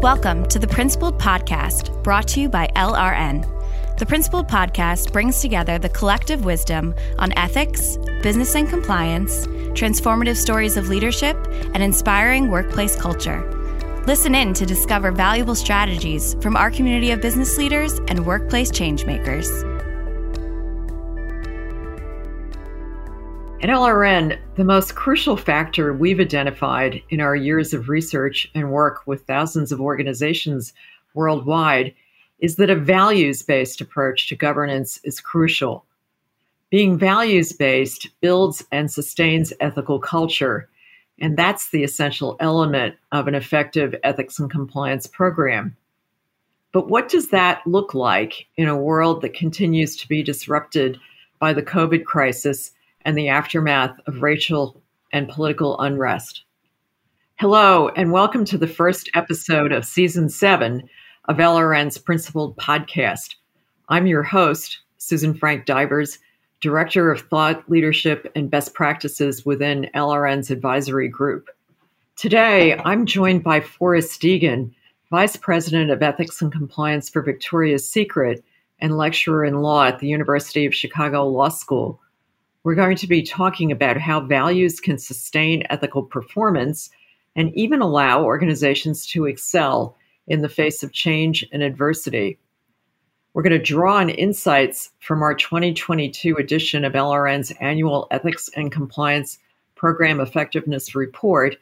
Welcome to the Principled Podcast, brought to you by LRN. The Principled Podcast brings together the collective wisdom on ethics, business and compliance, transformative stories of leadership, and inspiring workplace culture. Listen in to discover valuable strategies from our community of business leaders and workplace changemakers. At LRN, the most crucial factor we've identified in our years of research and work with thousands of organizations worldwide is that a values-based approach to governance is crucial. Being values-based builds and sustains ethical culture, and that's the essential element of an effective ethics and compliance program. But what does that look like in a world that continues to be disrupted by the COVID crisis and the aftermath of racial and political unrest? Hello, and welcome to the first episode of Season 7 of LRN's Principled Podcast. I'm your host, Susan Frank Divers, Director of Thought, Leadership, and Best Practices within LRN's Advisory Group. Today, I'm joined by Forrest Deegan, Vice President of Ethics and Compliance for Victoria's Secret and lecturer in law at the University of Chicago Law School. We're going to be talking about how values can sustain ethical performance and even allow organizations to excel in the face of change and adversity. We're going to draw on insights from our 2022 edition of LRN's annual Ethics and Compliance Program Effectiveness Report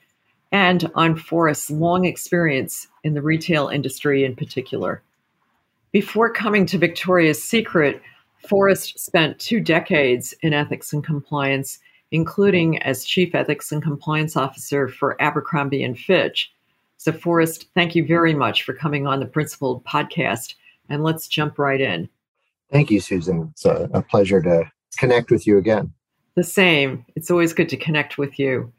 and on Forrest's long experience in the retail industry in particular. Before coming to Victoria's Secret, Forrest spent 2 decades in ethics and compliance, including as Chief Ethics and Compliance Officer for Abercrombie & Fitch. So Forrest, thank you very much for coming on the Principled Podcast, and let's jump right in. Thank you, Susan. It's a pleasure to connect with you again. The same. It's always good to connect with you.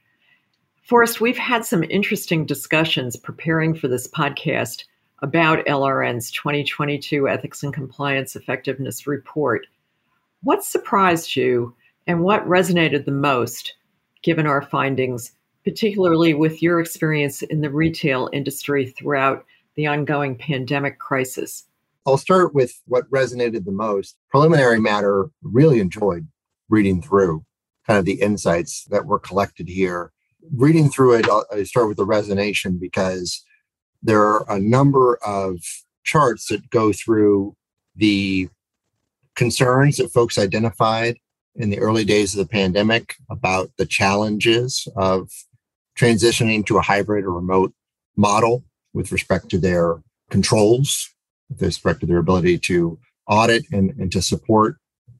Forrest, we've had some interesting discussions preparing for this podcast about LRN's 2022 Ethics and Compliance Effectiveness Report. What surprised you and what resonated the most, given our findings, particularly with your experience in the retail industry throughout the ongoing pandemic crisis? I'll start with what resonated the most. Preliminary matter, really enjoyed reading through kind of the insights that were collected here. Reading through it, I start with the resonation because there are a number of charts that go through the concerns that folks identified in the early days of the pandemic about the challenges of transitioning to a hybrid or remote model with respect to their controls, with respect to their ability to audit and to support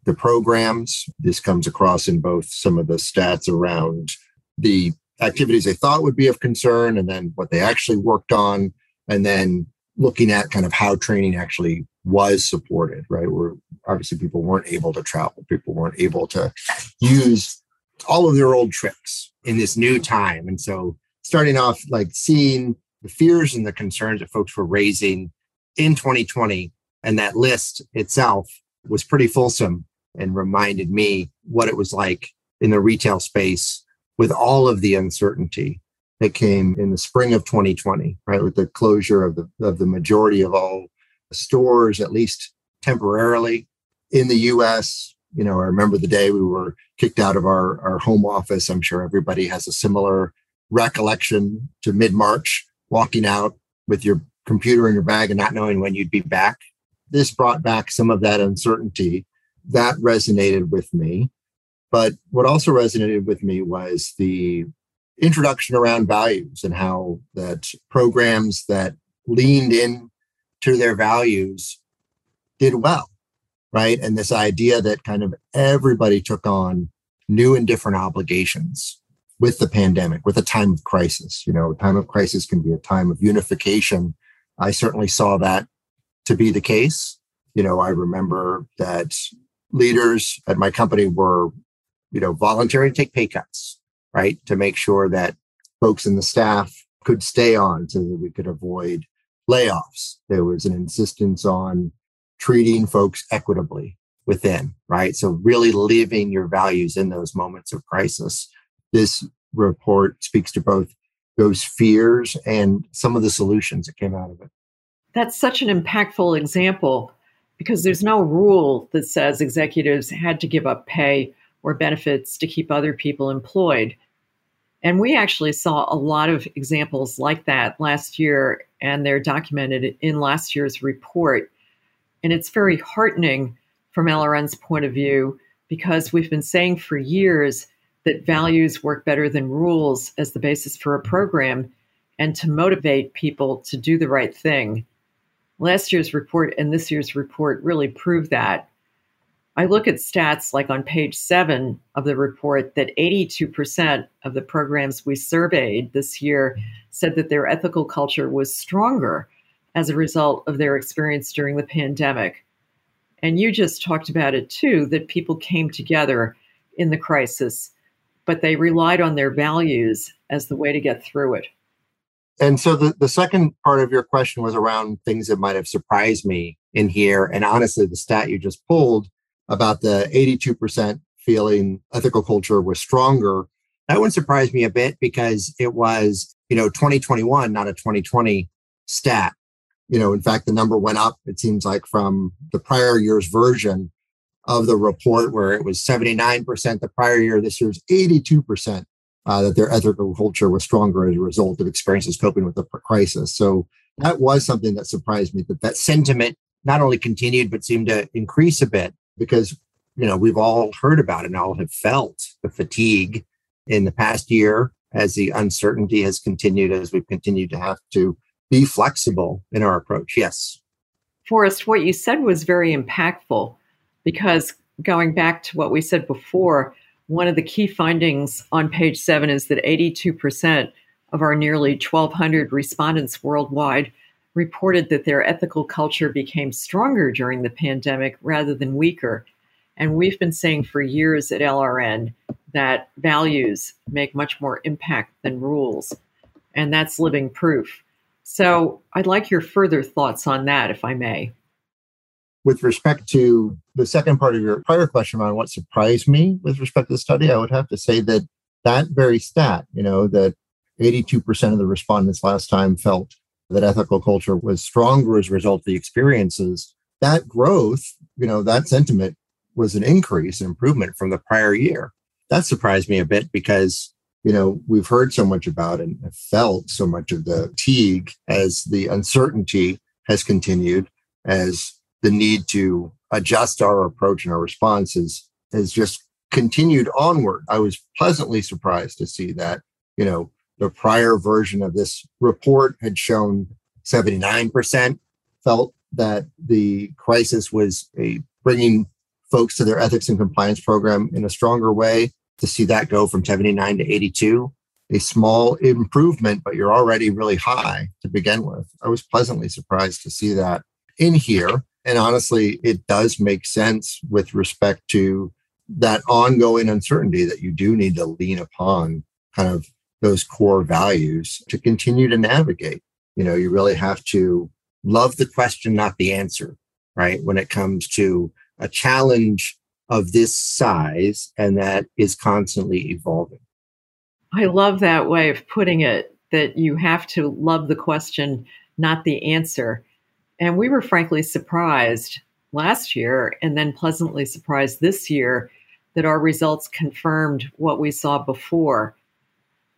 the programs. This comes across in both some of the stats around the activities they thought would be of concern and then what they actually worked on, and then looking at kind of how training actually was supported, right? Where obviously people weren't able to travel. People weren't able to use all of their old tricks in this new time. And so starting off, like seeing the fears and the concerns that folks were raising in 2020, and that list itself was pretty fulsome and reminded me what it was like in the retail space with all of the uncertainty that came in the spring of 2020, right? With the closure of the majority of all stores, at least temporarily in the US. You know, I remember the day we were kicked out of our home office. I'm sure everybody has a similar recollection to mid-March, walking out with your computer in your bag and not knowing when you'd be back. This brought back some of that uncertainty. That resonated with me. But what also resonated with me was the introduction around values and how that programs that leaned in to their values did well, right? And this idea that kind of everybody took on new and different obligations with the pandemic, with a time of crisis. You know, a time of crisis can be a time of unification. I certainly saw that to be the case. You know, I remember that leaders at my company were volunteering to take pay cuts, right? To make sure that folks in the staff could stay on so that we could avoid layoffs. There was an insistence on treating folks equitably within, right? So really living your values in those moments of crisis. This report speaks to both those fears and some of the solutions that came out of it. That's such an impactful example because there's no rule that says executives had to give up pay or benefits to keep other people employed. And we actually saw a lot of examples like that last year, and they're documented in last year's report. And it's very heartening from LRN's point of view because we've been saying for years that values work better than rules as the basis for a program and to motivate people to do the right thing. Last year's report and this year's report really prove that. I look at stats like on page 7 of the report that 82% of the programs we surveyed this year said that their ethical culture was stronger as a result of their experience during the pandemic. And you just talked about it too, that people came together in the crisis, but they relied on their values as the way to get through it. And so the second part of your question was around things that might have surprised me in here. And honestly, the stat you just pulled about the 82% feeling ethical culture was stronger, that one surprised me a bit because it was, 2021, not a 2020 stat. In fact, the number went up, it seems like, from the prior year's version of the report where it was 79% the prior year. This year's 82%. That their ethical culture was stronger as a result of experiences coping with the crisis. So that was something that surprised me, that sentiment not only continued, but seemed to increase a bit because, we've all heard about it and all have felt the fatigue in the past year as the uncertainty has continued, as we've continued to have to be flexible in our approach. Yes. Forrest, what you said was very impactful because going back to what we said before, one of the key findings on page 7 is that 82% of our nearly 1,200 respondents worldwide reported that their ethical culture became stronger during the pandemic rather than weaker. And we've been saying for years at LRN that values make much more impact than rules. And that's living proof. So I'd like your further thoughts on that, if I may. With respect to the second part of your prior question around what surprised me with respect to the study, I would have to say that very stat, that 82% of the respondents last time felt that ethical culture was stronger as a result of the experiences. That growth, that sentiment was an increase, an improvement from the prior year. That surprised me a bit because, we've heard so much about and felt so much of the fatigue as the uncertainty has continued, as the need to adjust our approach and our responses has just continued onward. I was pleasantly surprised to see that, the prior version of this report had shown 79% felt that the crisis was bringing folks to their ethics and compliance program in a stronger way. To see that go from 79 to 82, a small improvement, but you're already really high to begin with. I was pleasantly surprised to see that in here. And honestly, it does make sense with respect to that ongoing uncertainty that you do need to lean upon kind of those core values to continue to navigate. You really have to love the question, not the answer, right? When it comes to a challenge of this size and that is constantly evolving. I love that way of putting it, that you have to love the question, not the answer. And we were frankly surprised last year and then pleasantly surprised this year that our results confirmed what we saw before.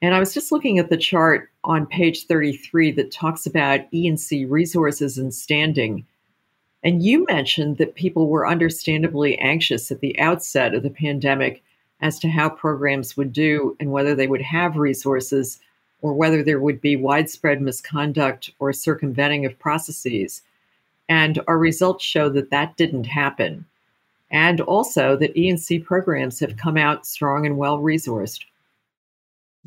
And I was just looking at the chart on page 33 that talks about E&C resources and standing. And you mentioned that people were understandably anxious at the outset of the pandemic as to how programs would do and whether they would have resources or whether there would be widespread misconduct or circumventing of processes. And our results show that that didn't happen. And also that E&C programs have come out strong and well-resourced.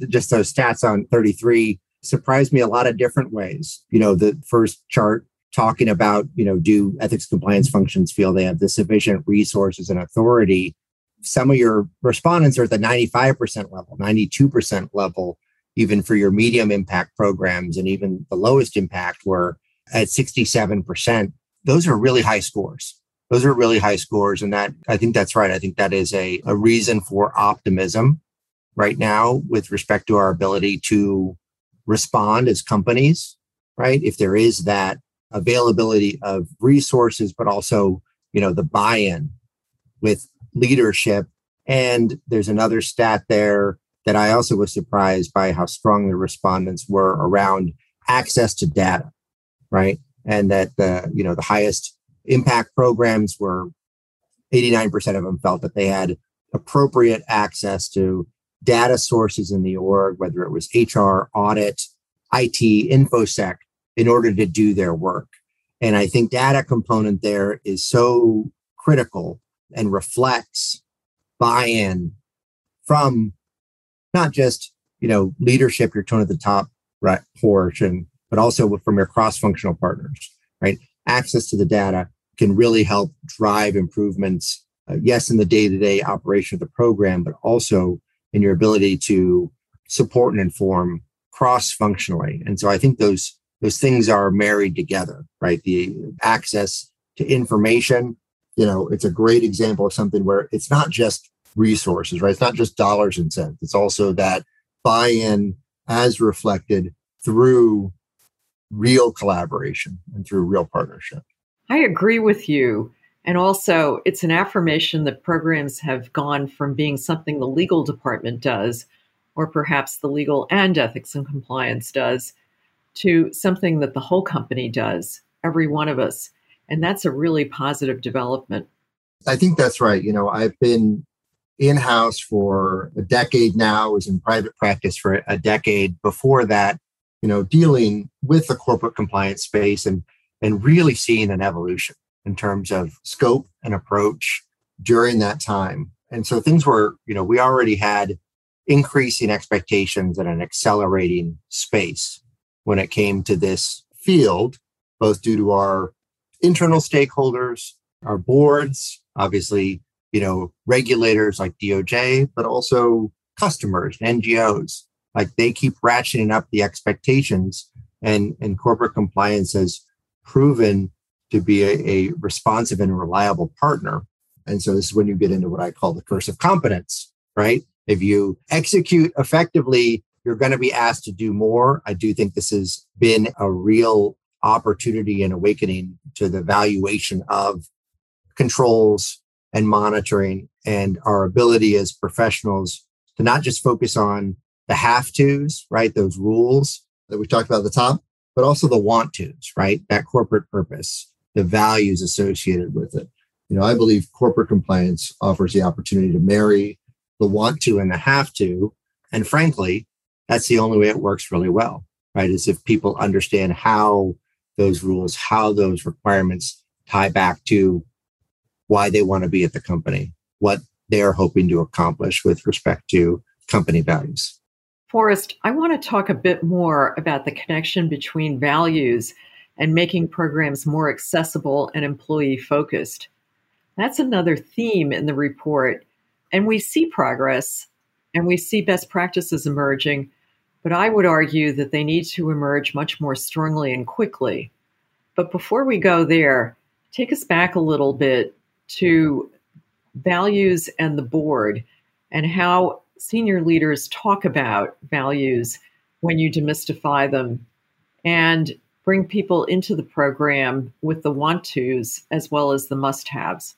Just those stats on 33 surprised me a lot of different ways. The first chart talking about, do ethics compliance functions feel they have the sufficient resources and authority? Some of your respondents are at the 95% level, 92% level, even for your medium impact programs and even the lowest impact were at 67%. Those are really high scores. And that, I think that's right. I think that is a reason for optimism right now with respect to our ability to respond as companies, right? If there is that availability of resources, but also, you know, the buy-in with leadership. And there's another stat there that I also was surprised by how strong the respondents were around access to data, right? And that the, you know, the highest impact programs were 89% of them felt that they had appropriate access to data sources in the org, whether it was HR, audit, IT, InfoSec, in order to do their work. And I think data component there is so critical and reflects buy-in from not just, you know, leadership, your tone at the top, right, portion, but also from your cross-functional partners, right? Access to the data can really help drive improvements, yes, in the day-to-day operation of the program, but also in your ability to support and inform cross-functionally. And so I think those things are married together, right? The access to information, you know, it's a great example of something where it's not just resources, right? It's not just dollars and cents. It's also that buy-in as reflected through real collaboration and through real partnership. I agree with you. And also, it's an affirmation that programs have gone from being something the legal department does, or perhaps the legal and ethics and compliance does, to something that the whole company does, every one of us. And that's a really positive development. I think that's right. You know, I've been in-house for a decade now, was in private practice for a decade before that, you know, dealing with the corporate compliance space and really seeing an evolution in terms of scope and approach during that time. And so things were, you know, we already had increasing expectations and an accelerating space when it came to this field, both due to our internal stakeholders, our boards, obviously, you know, regulators like DOJ, but also customers and NGOs. Like they keep ratcheting up the expectations, and corporate compliance has proven to be a responsive and reliable partner. And so this is when you get into what I call the curse of competence, right? If you execute effectively, you're going to be asked to do more. I do think this has been a real opportunity and awakening to the valuation of controls and monitoring and our ability as professionals to not just focus on the have-tos, right? Those rules that we talked about at the top, but also the want-tos, right? That corporate purpose, the values associated with it. You know, I believe corporate compliance offers the opportunity to marry the want-to and the have-to. And frankly, that's the only way it works really well, right? Is if people understand how those rules, how those requirements tie back to why they want to be at the company, what they're hoping to accomplish with respect to company values. Forrest, I want to talk a bit more about the connection between values and making programs more accessible and employee-focused. That's another theme in the report, and we see progress and we see best practices emerging, but I would argue that they need to emerge much more strongly and quickly. But before we go there, take us back a little bit to values and the board and how senior leaders talk about values when you demystify them and bring people into the program with the want-tos as well as the must-haves.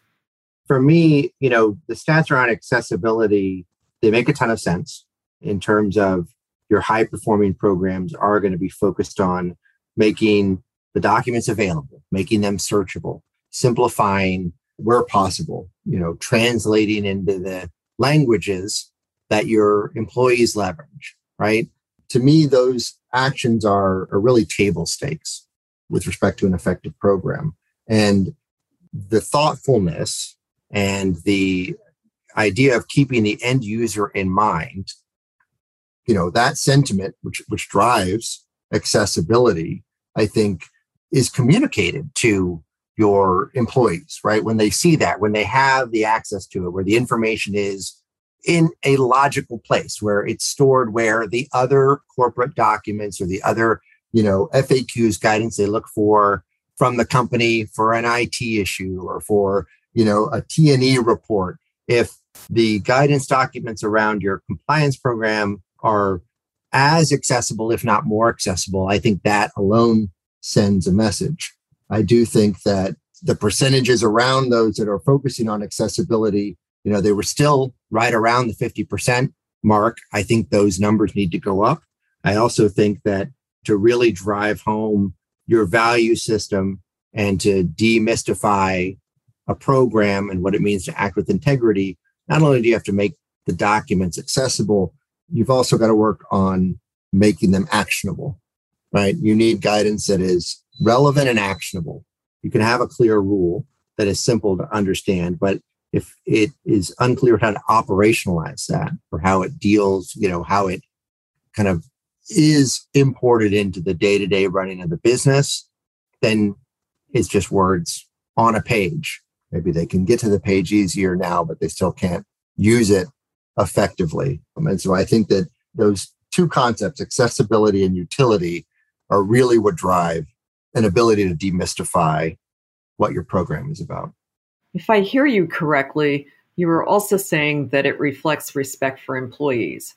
For me, you know, the stats around accessibility, they make a ton of sense in terms of your high-performing programs are going to be focused on making the documents available, making them searchable, simplifying where possible, you know, translating into the languages that your employees leverage, right? To me, those actions are really table stakes with respect to an effective program. And the thoughtfulness and the idea of keeping the end user in mind, you know, that sentiment, which drives accessibility, I think is communicated to your employees, right? When they see that, when they have the access to it, where the information is in a logical place, where it's stored, where the other corporate documents or the other, you know, FAQs, guidance they look for from the company for an IT issue or for, you know, a T&E report. If the guidance documents around your compliance program are as accessible, if not more accessible. I think that alone sends a message. I do think that the percentages around those that are focusing on accessibility, you know, they were still right around the 50% mark. I think those numbers need to go up. I also think that to really drive home your value system and to demystify a program and what it means to act with integrity, not only do you have to make the documents accessible, you've also got to work on making them actionable, right? You need guidance that is relevant and actionable. You can have a clear rule that is simple to understand, but if it is unclear how to operationalize that or how it deals, you know, how it kind of is imported into the day-to-day running of the business, then it's just words on a page. Maybe they can get to the page easier now, but they still can't use it effectively. And so I think that those two concepts, accessibility and utility, are really what drive an ability to demystify what your program is about. If I hear you correctly, you were also saying that it reflects respect for employees.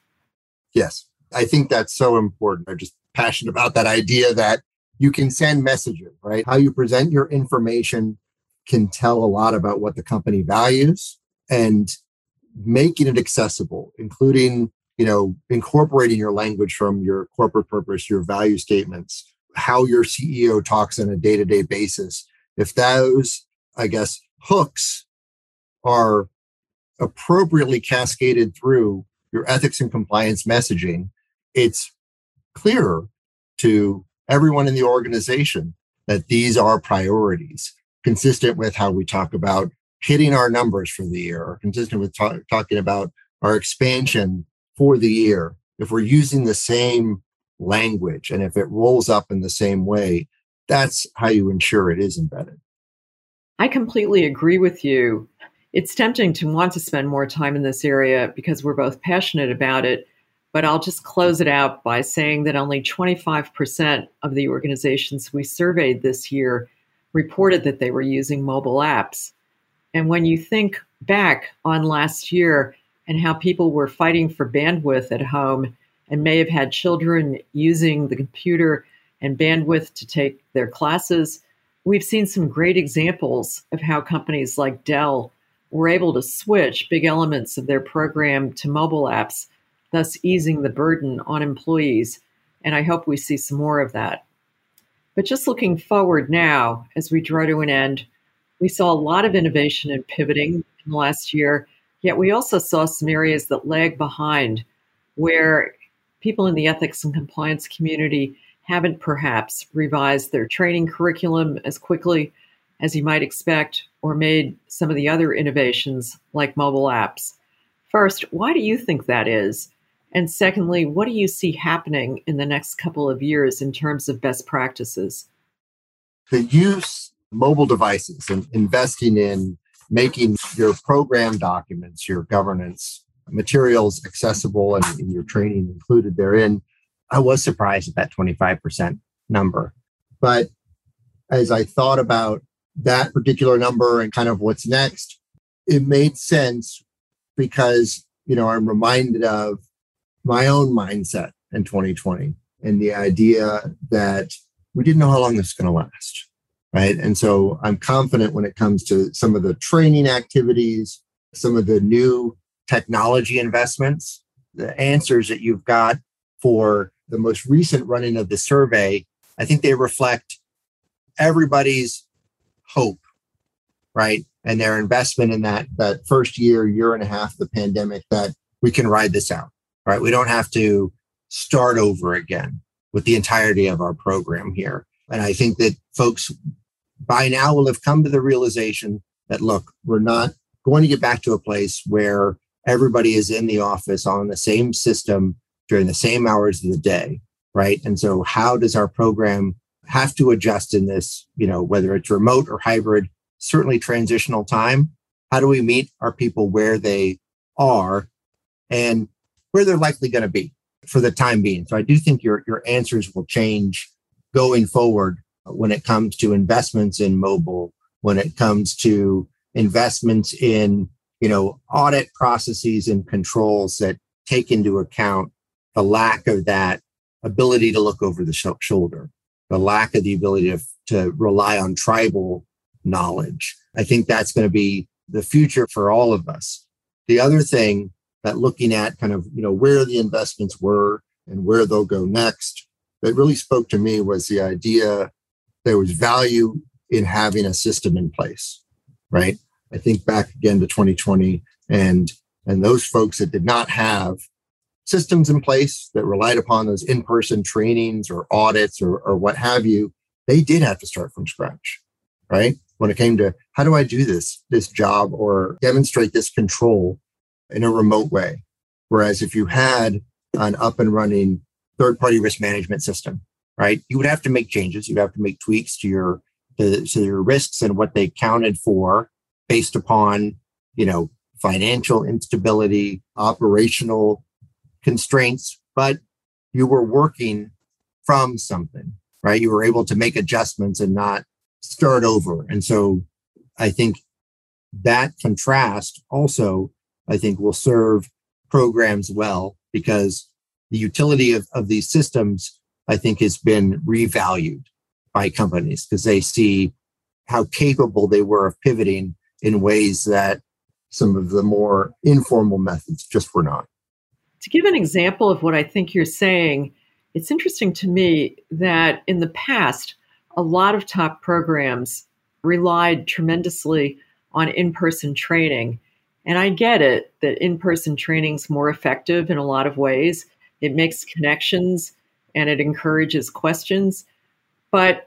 Yes, I think that's so important. I'm just passionate about that idea that you can send messages, right? How you present your information can tell a lot about what the company values, and making it accessible, including, you know, incorporating your language from your corporate purpose, your value statements, how your CEO talks on a day-to-day basis. If those, I guess, hooks are appropriately cascaded through your ethics and compliance messaging, it's clearer to everyone in the organization that these are priorities consistent with how we talk about hitting our numbers for the year, or consistent with talking about our expansion for the year. If we're using the same language and if it rolls up in the same way, that's how you ensure it is embedded. I completely agree with you. It's tempting to want to spend more time in this area because we're both passionate about it, but I'll just close it out by saying that only 25% of the organizations we surveyed this year reported that they were using mobile apps. And when you think back on last year and how people were fighting for bandwidth at home and may have had children using the computer and bandwidth to take their classes, we've seen some great examples of how companies like Dell were able to switch big elements of their program to mobile apps, thus easing the burden on employees. And I hope we see some more of that. But just looking forward now, as we draw to an end, we saw a lot of innovation and pivoting in the last year, yet we also saw some areas that lag behind where people in the ethics and compliance community haven't perhaps revised their training curriculum as quickly as you might expect, or made some of the other innovations like mobile apps. First, why do you think that is? And secondly, what do you see happening in the next couple of years in terms of best practices? The use of mobile devices and investing in making your program documents, your governance materials accessible, and in your training included therein, I was surprised at that 25% number. But as I thought about that particular number and kind of what's next, it made sense because, you know, I'm reminded of my own mindset in 2020 and the idea that we didn't know how long this was going to last, right? And so I'm confident when it comes to some of the training activities, some of the new technology investments, the answers that you've got for the most recent running of the survey, I think they reflect everybody's hope, right? And their investment in that first year and a half of the pandemic, that we can ride this out, right? We don't have to start over again with the entirety of our program here. And I think that folks by now will have come to the realization that, look, we're not going to get back to a place where everybody is in the office on the same system during the same hours of the day, right? And so how does our program have to adjust in this, you know, whether it's remote or hybrid, certainly transitional time? How do we meet our people where they are and where they're likely going to be for the time being? So I do think your answers will change going forward when it comes to investments in mobile, when it comes to investments in, you know, audit processes and controls that take into account the lack of that ability to look over the shoulder, the lack of the ability to rely on tribal knowledge. I think that's going to be the future for all of us. The other thing that looking at kind of, you know, where the investments were and where they'll go next, that really spoke to me was the idea there was value in having a system in place, right? I think back again to 2020 and those folks that did not have systems in place that relied upon those in-person trainings or audits or what have you, they did have to start from scratch, right? When it came to how do I do this job or demonstrate this control in a remote way? Whereas if you had an up and running third-party risk management system, right, you would have to make changes. You'd have to make tweaks to your risks and what they counted for based upon, you know, financial instability, operational constraints, but you were working from something, right? You were able to make adjustments and not start over. And so I think that contrast also, I think, will serve programs well because the utility of these systems, I think, has been revalued by companies because they see how capable they were of pivoting in ways that some of the more informal methods just were not. To give an example of what I think you're saying, it's interesting to me that in the past, a lot of top programs relied tremendously on in-person training. And I get it that in-person training is more effective in a lot of ways. It makes connections and it encourages questions. But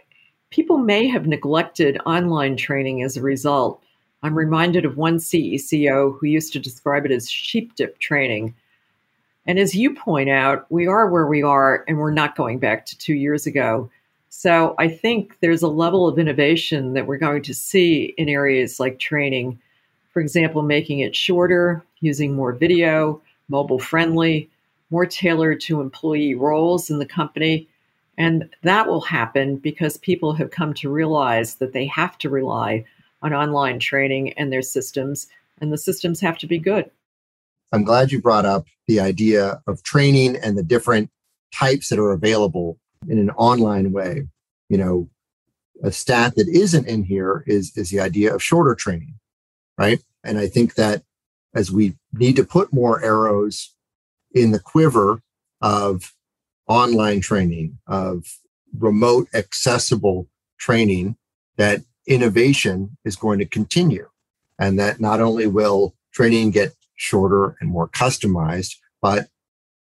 people may have neglected online training as a result. I'm reminded of one CEO who used to describe it as sheep dip training. And as you point out, we are where we are and we're not going back to 2 years ago. So I think there's a level of innovation that we're going to see in areas like training, for example, making it shorter, using more video, mobile friendly, more tailored to employee roles in the company. And that will happen because people have come to realize that they have to rely on online training and their systems, and the systems have to be good. I'm glad you brought up the idea of training and the different types that are available in an online way. You know, a stat that isn't in here is the idea of shorter training, right? And I think that as we need to put more arrows in the quiver of online training, of remote accessible training, that innovation is going to continue. And that not only will training get shorter and more customized, but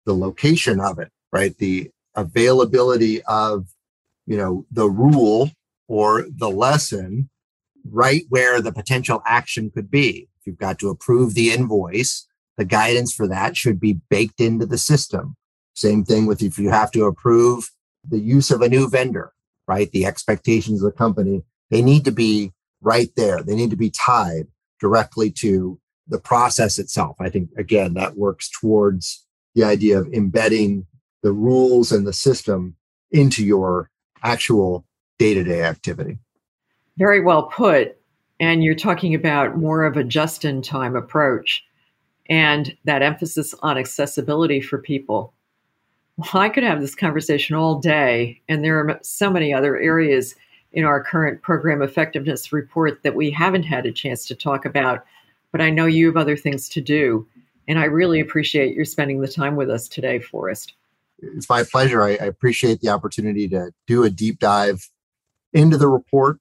the location of it, right? The availability of, you know, the rule or the lesson right where the potential action could be. If you've got to approve the invoice, the guidance for that should be baked into the system. Same thing with if you have to approve the use of a new vendor, right? The expectations of the company, they need to be right there. They need to be tied directly to the process itself. I think, again, that works towards the idea of embedding the rules and the system into your actual day-to-day activity. Very well put. And you're talking about more of a just-in-time approach and that emphasis on accessibility for people. Well, I could have this conversation all day, and there are so many other areas in our current program effectiveness report that we haven't had a chance to talk about, but I know you have other things to do. And I really appreciate your spending the time with us today, Forrest. It's my pleasure. I appreciate the opportunity to do a deep dive into the report.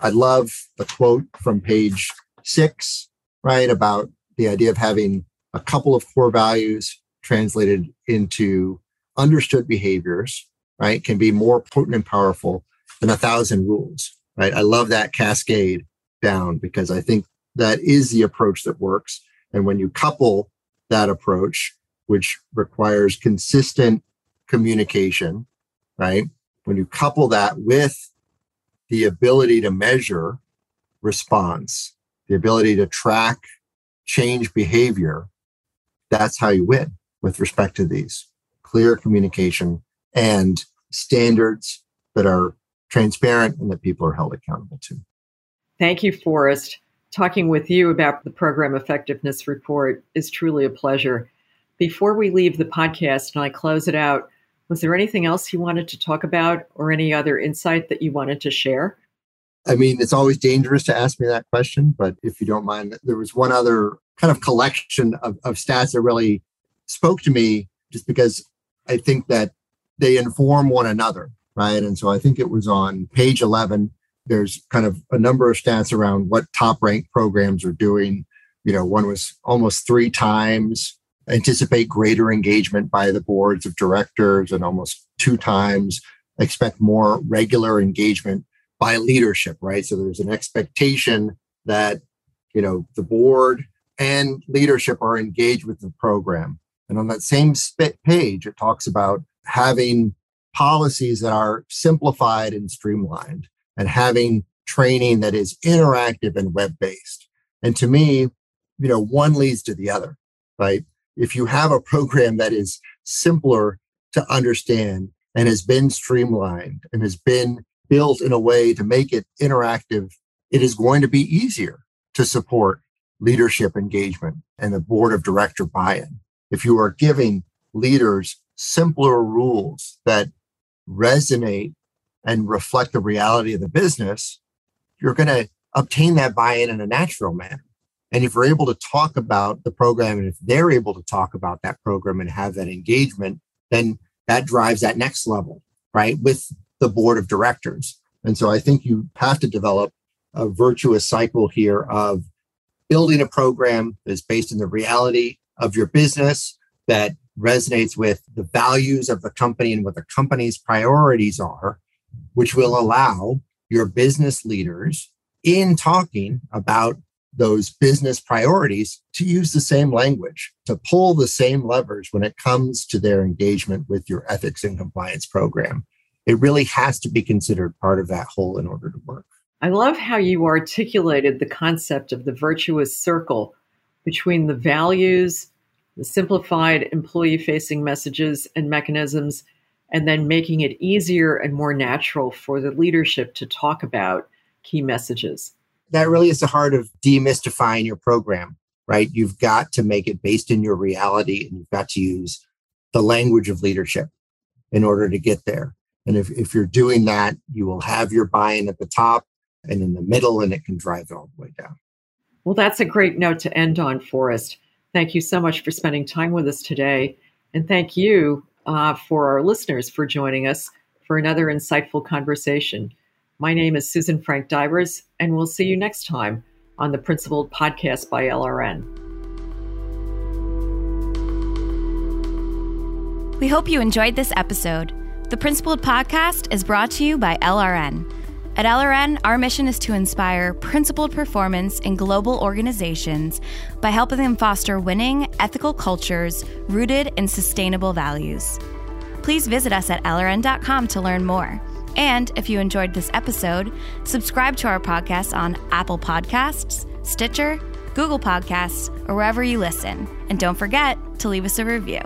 I love the quote from page 6, right, about the idea of having a couple of core values translated into understood behaviors, right, can be more potent and powerful than 1,000 rules, right? I love that cascade down because I think that is the approach that works. And when you couple that approach, which requires consistent communication, right? When you couple that with the ability to measure response, the ability to track change behavior, that's how you win with respect to these. Clear communication and standards that are transparent and that people are held accountable to. Thank you, Forrest. Talking with you about the program effectiveness report is truly a pleasure. Before we leave the podcast and I close it out, was there anything else you wanted to talk about or any other insight that you wanted to share? I mean, it's always dangerous to ask me that question, but if you don't mind, there was one other kind of collection of stats that really spoke to me just because I think that they inform one another, right? And so I think it was on page 11, there's kind of a number of stats around what top-ranked programs are doing. You know, one was almost 3 times anticipate greater engagement by the boards of directors and almost 2 times expect more regular engagement by leadership, right? So there's an expectation that, you know, the board and leadership are engaged with the program. And on that same page, it talks about having policies that are simplified and streamlined and having training that is interactive and web-based. And to me, you know, one leads to the other, right? If you have a program that is simpler to understand and has been streamlined and has been built in a way to make it interactive, it is going to be easier to support leadership engagement and the board of director buy-in. If you are giving leaders simpler rules that resonate and reflect the reality of the business, you're going to obtain that buy-in in a natural manner. And if you're able to talk about the program, and if they're able to talk about that program and have that engagement, then that drives that next level, right, with the board of directors. And so I think you have to develop a virtuous cycle here of building a program that's based on the reality of your business, that resonates with the values of the company and what the company's priorities are, which will allow your business leaders in talking about those business priorities to use the same language, to pull the same levers when it comes to their engagement with your ethics and compliance program. It really has to be considered part of that whole in order to work. I love how you articulated the concept of the virtuous circle between the values, the simplified employee-facing messages and mechanisms, and then making it easier and more natural for the leadership to talk about key messages. That really is the heart of demystifying your program, right? You've got to make it based in your reality, and you've got to use the language of leadership in order to get there. And if you're doing that, you will have your buy-in at the top and in the middle, and it can drive it all the way down. Well, that's a great note to end on, Forrest. Thank you so much for spending time with us today. And thank you for our listeners for joining us for another insightful conversation. My name is Susan Frank Divers, and we'll see you next time on the Principled Podcast by LRN. We hope you enjoyed this episode. The Principled Podcast is brought to you by LRN. At LRN, our mission is to inspire principled performance in global organizations by helping them foster winning, ethical cultures rooted in sustainable values. Please visit us at LRN.com to learn more. And if you enjoyed this episode, subscribe to our podcast on Apple Podcasts, Stitcher, Google Podcasts, or wherever you listen. And don't forget to leave us a review.